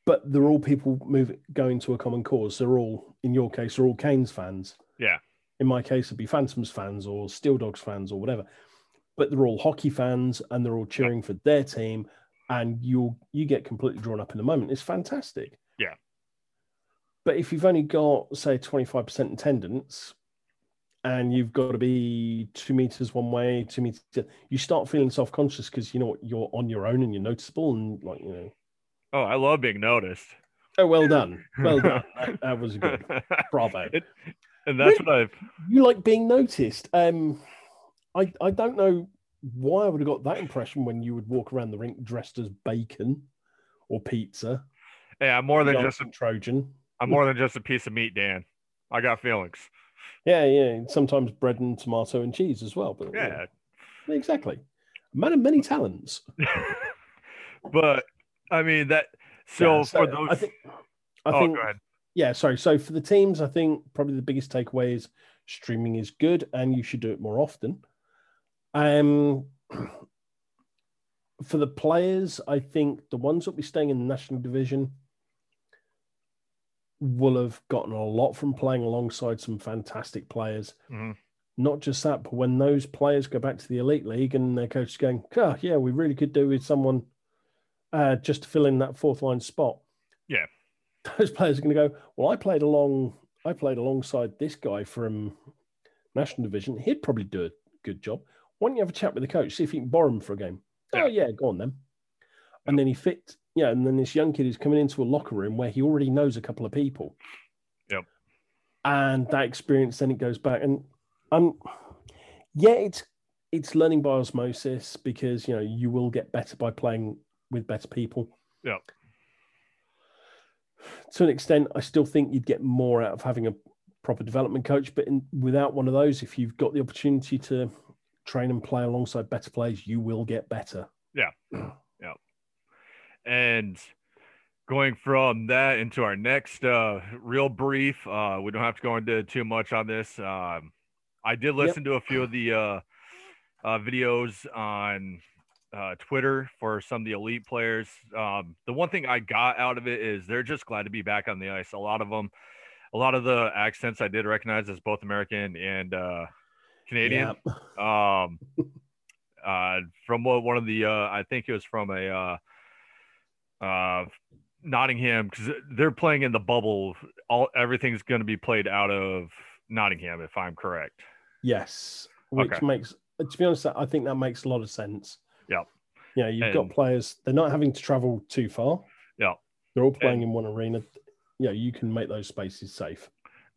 But they're all people moving going to a common cause. They're all, in your case, they're all Canes fans. Yeah. In my case, it'd be Phantoms fans or Steel Dogs fans or whatever. But they're all hockey fans, and they're all cheering for their team. And you you get completely drawn up in the moment. It's fantastic. Yeah. But if you've only got, say, twenty-five percent attendance and you've got to be two meters one way, two meters, you start feeling self-conscious because, you know what, you're on your own and you're noticeable and, like, you know. Oh, I love being noticed. Oh, well done. Well done. that, that was good. Bravo. It, and that's really, what I've... You like being noticed. Um, I I don't know... Why I would have got that impression when you would walk around the rink dressed as bacon or pizza. Yeah, I'm more than just a Trojan. I'm more than just a piece of meat, Dan. I got feelings. Yeah, yeah. Sometimes bread and tomato and cheese as well. But yeah, yeah. Exactly. A man of many talents. But I mean that. So, yeah, so for those, I think. I oh, think. Go ahead. Yeah, sorry. So for the teams, I think probably the biggest takeaway is streaming is good, and you should do it more often. Um, for the players, I think the ones that will be staying in the National Division will have gotten a lot from playing alongside some fantastic players. Mm-hmm. not just that, but when those players go back to the elite league and their coach is going, oh, yeah, we really could do with someone uh, just to fill in that fourth line spot. Yeah. Those players are going to go, well, I played along, I played alongside this guy from National Division. He'd probably do a good job. Why don't you have a chat with the coach, see if you can borrow him for a game? Yeah. Oh, yeah, go on then. And then he fit, yeah, and then this young kid is coming into a locker room where he already knows a couple of people. Yep. And that experience, then it goes back. And um, yeah, it's it's learning by osmosis because, you know, you will get better by playing with better people. Yeah. To an extent, I still think you'd get more out of having a proper development coach, but in, without one of those, if you've got the opportunity to train and play alongside better players, you will get better. Yeah. Yeah. And going from that into our next uh, real brief, uh, we don't have to go into too much on this. Um, I did listen yep. to a few of the uh, uh, videos on uh, Twitter for some of the elite players. Um, the one thing I got out of it is they're just glad to be back on the ice. A lot of them, a lot of the accents I did recognize as both American and uh, Canadian. Yep. Um, uh, from one of the, uh, I think it was from a, uh, uh Nottingham, because they're playing in the bubble. All everything's going to be played out of Nottingham, if I'm correct. Yes, which okay. makes, to be honest, I think that makes a lot of sense. Yeah, yeah, you've and, got players; they're not having to travel too far. Yeah, they're all playing and, in one arena. Yeah, you can make those spaces safe.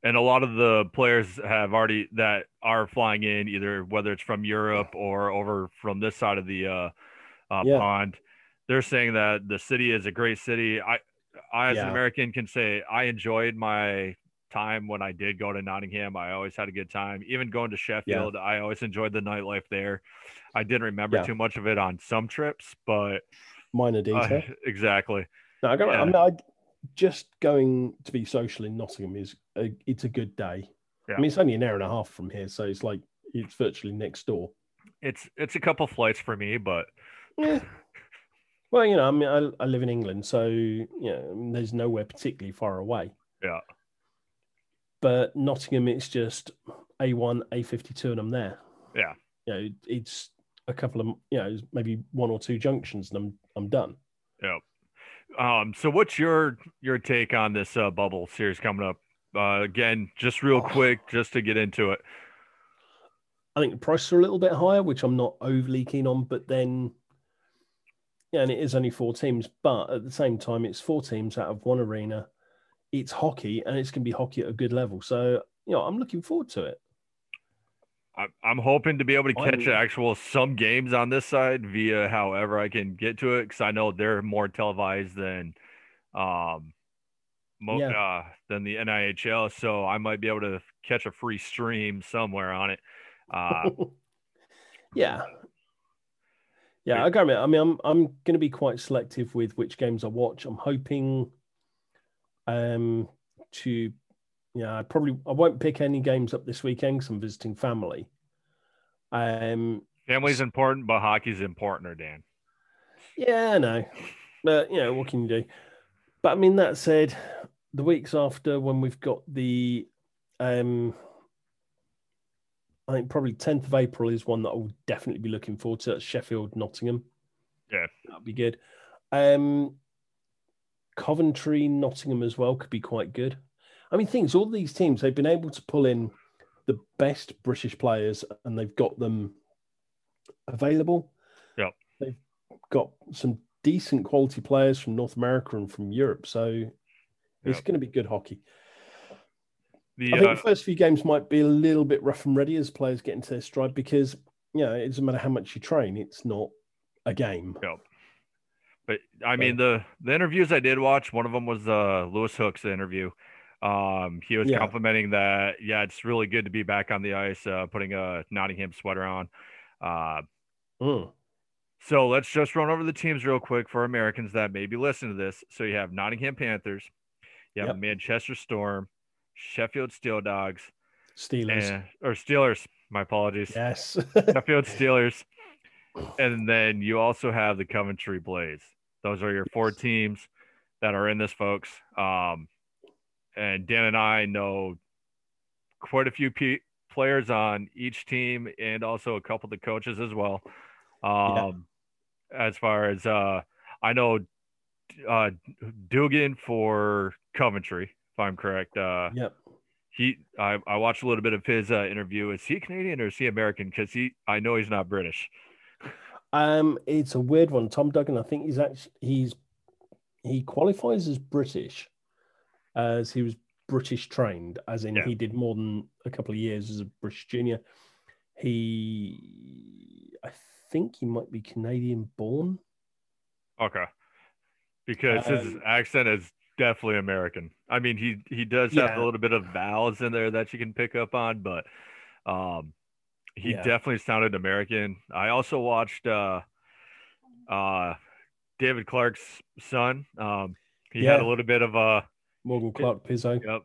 And a lot of the players have already that are flying in, either whether it's from Europe or over from this side of the uh, uh yeah. pond. They're saying that the city is a great city. I, I as yeah. an American can say I enjoyed my time when I did go to Nottingham. I always had a good time. Even going to Sheffield, yeah. I always enjoyed the nightlife there. I didn't remember yeah. too much of it on some trips, but minor detail. Uh, exactly. No, I got yeah. I mean, I, just going to be social in Nottingham is a, it's a good day. Yeah. I mean, it's only an hour and a half from here, so it's like it's virtually next door. It's it's a couple flights for me, but. Yeah. Well, you know, I mean, I, I live in England, so, you know, there's nowhere particularly far away. Yeah. But Nottingham, it's just A one, A fifty-two, and I'm there. Yeah. You know, it's a couple of, you know, maybe one or two junctions, and I'm I'm done. Yeah. Um. So what's your your take on this uh, bubble series coming up? Uh, again, just real oh. quick, just to get into it. I think the prices are a little bit higher, which I'm not overly keen on, but then... Yeah, and it is only four teams, but at the same time, it's four teams out of one arena. It's hockey, and it's going to be hockey at a good level. So, you know, I'm looking forward to it. I'm hoping to be able to catch I'm... actual some games on this side via however I can get to it, because I know they're more televised than um, mo- yeah. uh, than the N I H L, so I might be able to catch a free stream somewhere on it. Uh, yeah. Yeah, I got it. I mean, I'm I'm going to be quite selective with which games I watch. I'm hoping, um, to, yeah, I probably I won't pick any games up this weekend because I'm visiting family. Um, family's important, but hockey's important, Dan. Yeah, I know, but you know what can you do? But I mean, that said, the weeks after when we've got the, um. I think probably tenth of April is one that I will definitely be looking forward to. That's Sheffield, Nottingham. Yeah. That'd be good. Um, Coventry, Nottingham as well could be quite good. I mean, things, all these teams, they've been able to pull in the best British players and they've got them available. Yeah. They've got some decent quality players from North America and from Europe. So yeah. it's going to be good hockey. The, I think uh, the first few games might be a little bit rough and ready as players get into their stride because, you know, it doesn't matter how much you train, it's not a game. Yeah. But, I so. mean, the, the interviews I did watch, one of them was uh, Lewis Hook's interview. Um, he was yeah. complimenting that, yeah, it's really good to be back on the ice, uh, putting a Nottingham sweater on. Uh, mm. So let's just run over the teams real quick for Americans that maybe listen to this. So you have Nottingham Panthers, you have yep. Manchester Storm, Sheffield Steel Dogs, Steelers and, or Steelers. My apologies. Yes, Sheffield Steelers, and then you also have the Coventry Blaze. Those are your four yes. teams that are in this, folks. Um, and Dan and I know quite a few pe- players on each team and also a couple of the coaches as well. Um, yeah. As far as uh, I know, uh, Dugan for Coventry, if I'm correct. Uh, yep. He, I, I watched a little bit of his uh, interview. Is he Canadian or is he American? Because he, I know he's not British. Um, it's a weird one. Tom Duggan, I think he's actually he's he qualifies as British, as he was British trained, as in yeah. he did more than a couple of years as a British junior. He, I think he might be Canadian born. Okay, because um, his accent is definitely American. I mean, he he does have yeah. a little bit of vowels in there that you can pick up on, but um, he yeah. definitely sounded American. I also watched uh, uh, David Clark's son. Um, he yeah. had a little bit of a Morgan Clark Pizzo. Yep,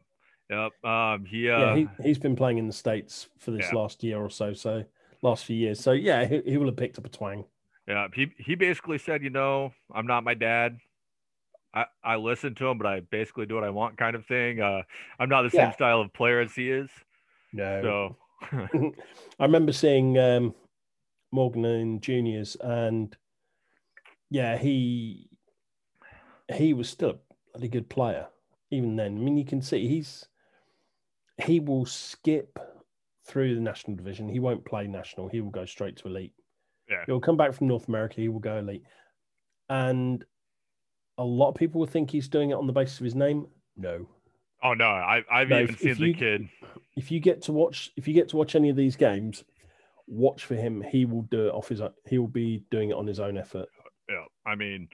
yep. Um, he uh, yeah, he he's been playing in the States for this yeah. last year or so. So last few years. So yeah, he, he will have picked up a twang. Yeah, he he basically said, you know, I'm not my dad. I, I listen to him, but I basically do what I want, kind of thing. Uh, I'm not the same yeah. style of player as he is. No. So I remember seeing um, Morgan in juniors, and yeah, he he was still a really good player even then. I mean, you can see he's he will skip through the national division. He won't play national. He will go straight to elite. Yeah. He'll come back from North America. He will go elite, and a lot of people will think he's doing it on the basis of his name. No. Oh no, I, I've no, even if, seen if the you, kid. If you get to watch, if you get to watch any of these games, watch for him. He will do it off his. He will be doing it on his own effort. Yeah, I mean,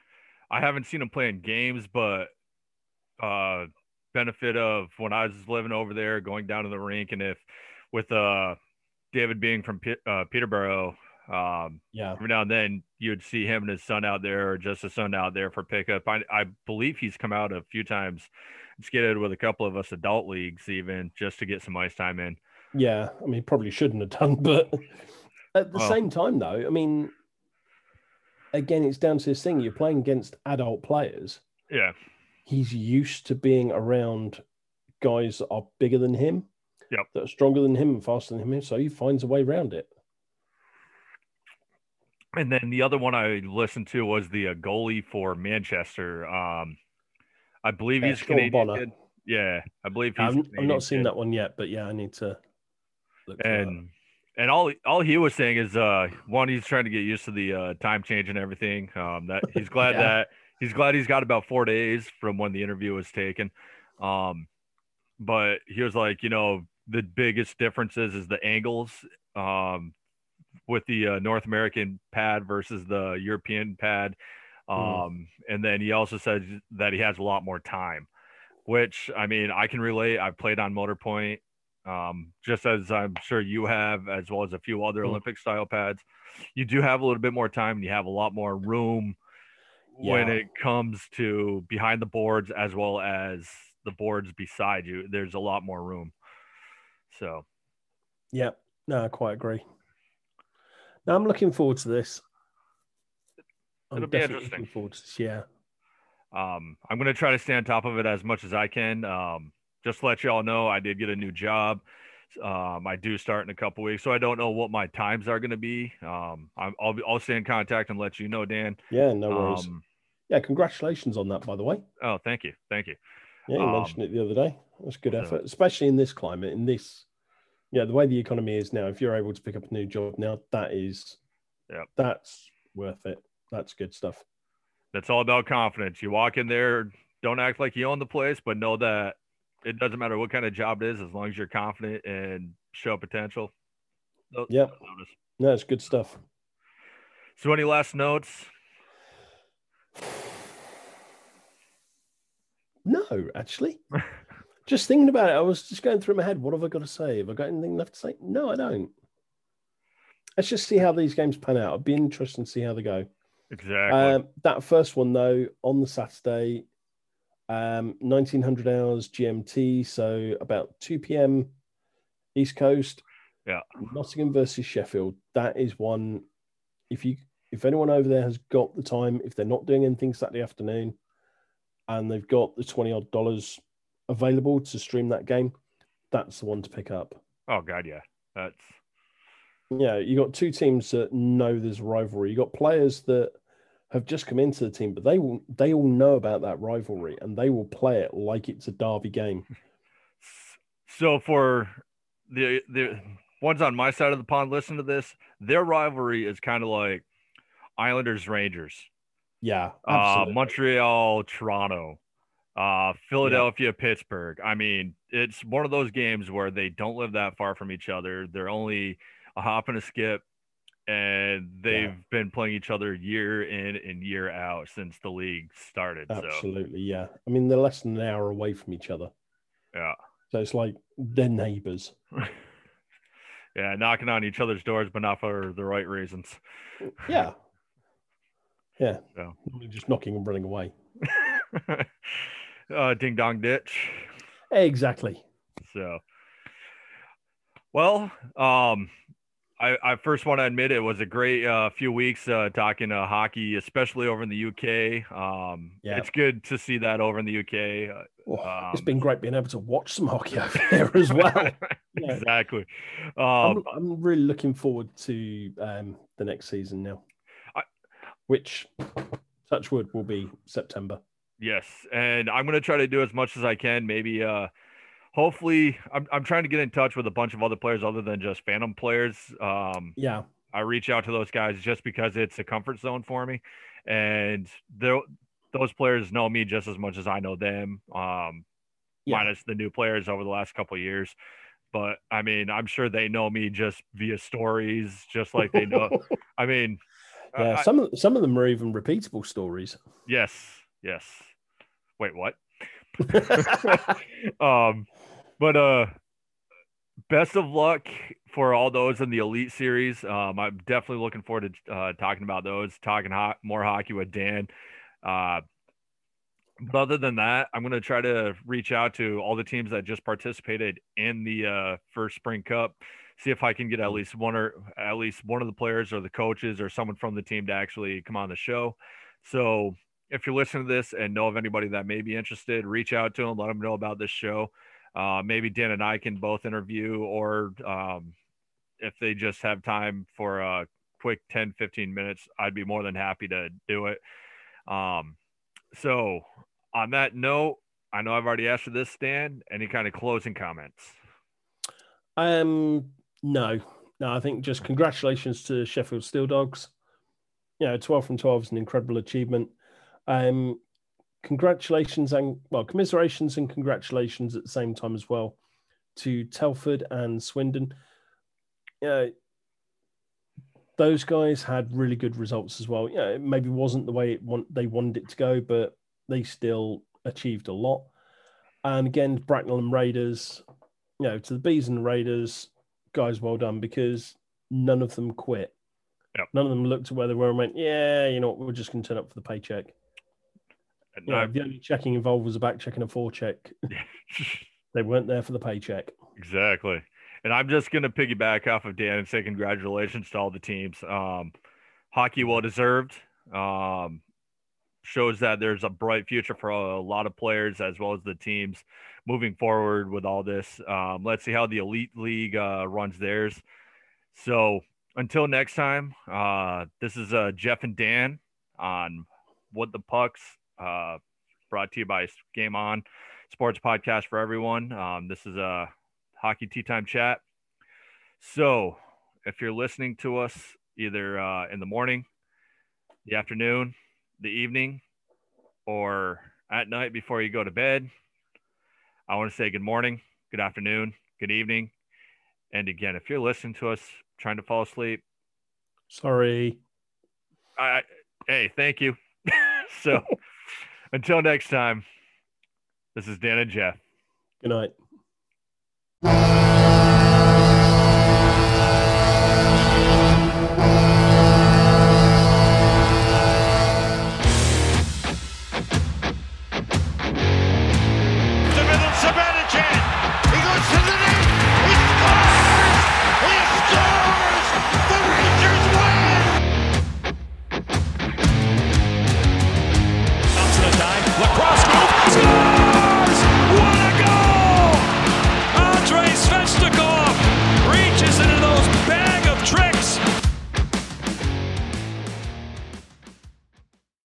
I haven't seen him playing games, but uh, benefit of when I was living over there, going down to the rink, and if with uh, David being from P- uh, Peterborough. Um, yeah. Every now and then you'd see him and his son out there, or just his son out there for pickup. I, I believe he's come out a few times, skidded with a couple of us adult leagues, even just to get some ice time in. Yeah, I mean, probably shouldn't have done, but at the well, same time, though, I mean, again, it's down to this thing. You're playing against adult players. Yeah, he's used to being around guys that are bigger than him. Yep, that are stronger than him and faster than him. So he finds a way around it. And then the other one I listened to was the uh, goalie for Manchester. Um, I believe yeah, he's Sean Canadian. Bonner. Yeah, I believe he's. I'm, I've not seen kid. that one yet, but yeah, I need to. Look and and all all he was saying is uh, one, he's trying to get used to the uh, time change and everything. Um, that he's glad yeah. that he's glad he's got about four days from when the interview was taken. Um, but he was like, you know, the biggest differences is the angles. Um. With the uh, North American pad versus the European pad. Um, mm. And then he also says that he has a lot more time, which, I mean, I can relate. I've played on Motor Point, um, just as I'm sure you have, as well as a few other mm. Olympic-style pads. You do have a little bit more time, and you have a lot more room yeah. when it comes to behind the boards as well as the boards beside you. There's a lot more room. So. Yeah, no, I quite agree. Now, I'm looking forward to this. I'm It'll be interesting. Looking forward to this, yeah. Um, I'm going to try to stay on top of it as much as I can. Um, just to let you all know, I did get a new job. Um, I do start in a couple weeks, so I don't know what my times are going to be. Um, I'm, I'll, I'll stay in contact and let you know, Dan. Yeah, no worries. Um, yeah, congratulations on that, by the way. Oh, thank you. Thank you. Yeah, you um, mentioned it the other day. That's good effort, so. Especially in this climate, in this Yeah, the way the economy is now, if you're able to pick up a new job now, that is, yeah, that's worth it. That's good stuff. That's all about confidence. You walk in there, don't act like you own the place, but know that it doesn't matter what kind of job it is, as long as you're confident and show potential. Those, yeah, those no, it's good stuff. So any last notes? No, actually. Just thinking about it, I was just going through my head. What have I got to say? Have I got anything left to say? No, I don't. Let's just see how these games pan out. It'd be interesting to see how they go. Exactly. Um, that first one, though, on the Saturday, um, nineteen hundred hours G M T, so about two p.m. East Coast. Yeah. Nottingham versus Sheffield. That is one. If you, if anyone over there has got the time, if they're not doing anything Saturday afternoon, and they've got the twenty odd dollars available to stream that game, that's the one to pick up. Oh god, yeah, That's yeah. You got two teams that know there's rivalry. You got players that have just come into the team, but they will they all know about that rivalry and they will play it like it's a derby game. So for the the ones on my side of the pond, listen to this. Their rivalry is kind of like Islanders Rangers. Yeah, uh, Montreal Toronto. Uh, Philadelphia, yeah. Pittsburgh. I mean, it's one of those games where they don't live that far from each other. They're only a hop and a skip, and they've yeah. been playing each other year in and year out since the league started. Absolutely, so. yeah. I mean, they're less than an hour away from each other. Yeah. So it's like they're neighbors. yeah, knocking on each other's doors, but not for the right reasons. Yeah. Yeah. So. Just knocking and running away. Uh, ding dong ditch. Exactly. So, well, um, I, I first want to admit it was a great uh, few weeks uh, talking uh, hockey, especially over in the U K. Um, yeah. It's good to see that over in the U K. Oh, um, it's been great being able to watch some hockey over there as well. Yeah. Exactly. Um, I'm, I'm really looking forward to um, the next season now, I, which, touch wood, will be September. Yes, and I'm going to try to do as much as I can. Maybe, uh, hopefully, I'm I'm trying to get in touch with a bunch of other players other than just Phantom players. Um, yeah, I reach out to those guys just because it's a comfort zone for me, and those players know me just as much as I know them. Um, yeah. Minus the new players over the last couple of years, but I mean, I'm sure they know me just via stories, just like they know. I mean, yeah, uh, some I, of, some of them are even repeatable stories. Yes. Yes. Wait, what? um, but uh, best of luck for all those in the Elite Series. Um, I'm definitely looking forward to uh, talking about those, talking ho- more hockey with Dan. Uh, but other than that, I'm going to try to reach out to all the teams that just participated in the uh, first Spring Cup, see if I can get at least one or at least one of the players or the coaches or someone from the team to actually come on the show. So if you're listening to this and know of anybody that may be interested, reach out to them, let them know about this show. Uh, maybe Dan and I can both interview, or um, if they just have time for a quick ten, fifteen minutes, I'd be more than happy to do it. Um, so on that note, I know I've already asked for this, Stan, any kind of closing comments? Um, no, no, I think just congratulations to Sheffield Steel Dogs. You know, twelve from twelve is an incredible achievement. Um, congratulations and well, commiserations and congratulations at the same time as well to Telford and Swindon. You know, those guys had really good results as well. You know, it maybe wasn't the way it want, they wanted it to go, but they still achieved a lot. And again, Bracknell and Raiders, you know, to the Bees and the Raiders, guys, well done, because none of them quit. Yep. None of them looked at where they were and went, yeah, you know, we're just going to turn up for the paycheck. No. You know, the only checking involved was a back check and a four check. They weren't there for the paycheck. Exactly. And I'm just going to piggyback off of Dan and say congratulations to all the teams. Um, hockey well-deserved. Um, shows that there's a bright future for a lot of players as well as the teams moving forward with all this. Um, let's see how the Elite League uh, runs theirs. So until next time, uh, this is uh, Jeff and Dan on What the Pucks, uh, brought to you by Game On Sports Podcast for everyone. Um, this is a Hockey Tea Time Chat. So if you're listening to us either uh, in the morning, the afternoon, the evening, or at night before you go to bed, I want to say good morning, good afternoon, good evening. And again, if you're listening to us trying to fall asleep, sorry. I, I hey, thank you. So until next time, this is Dan and Jeff. Good night.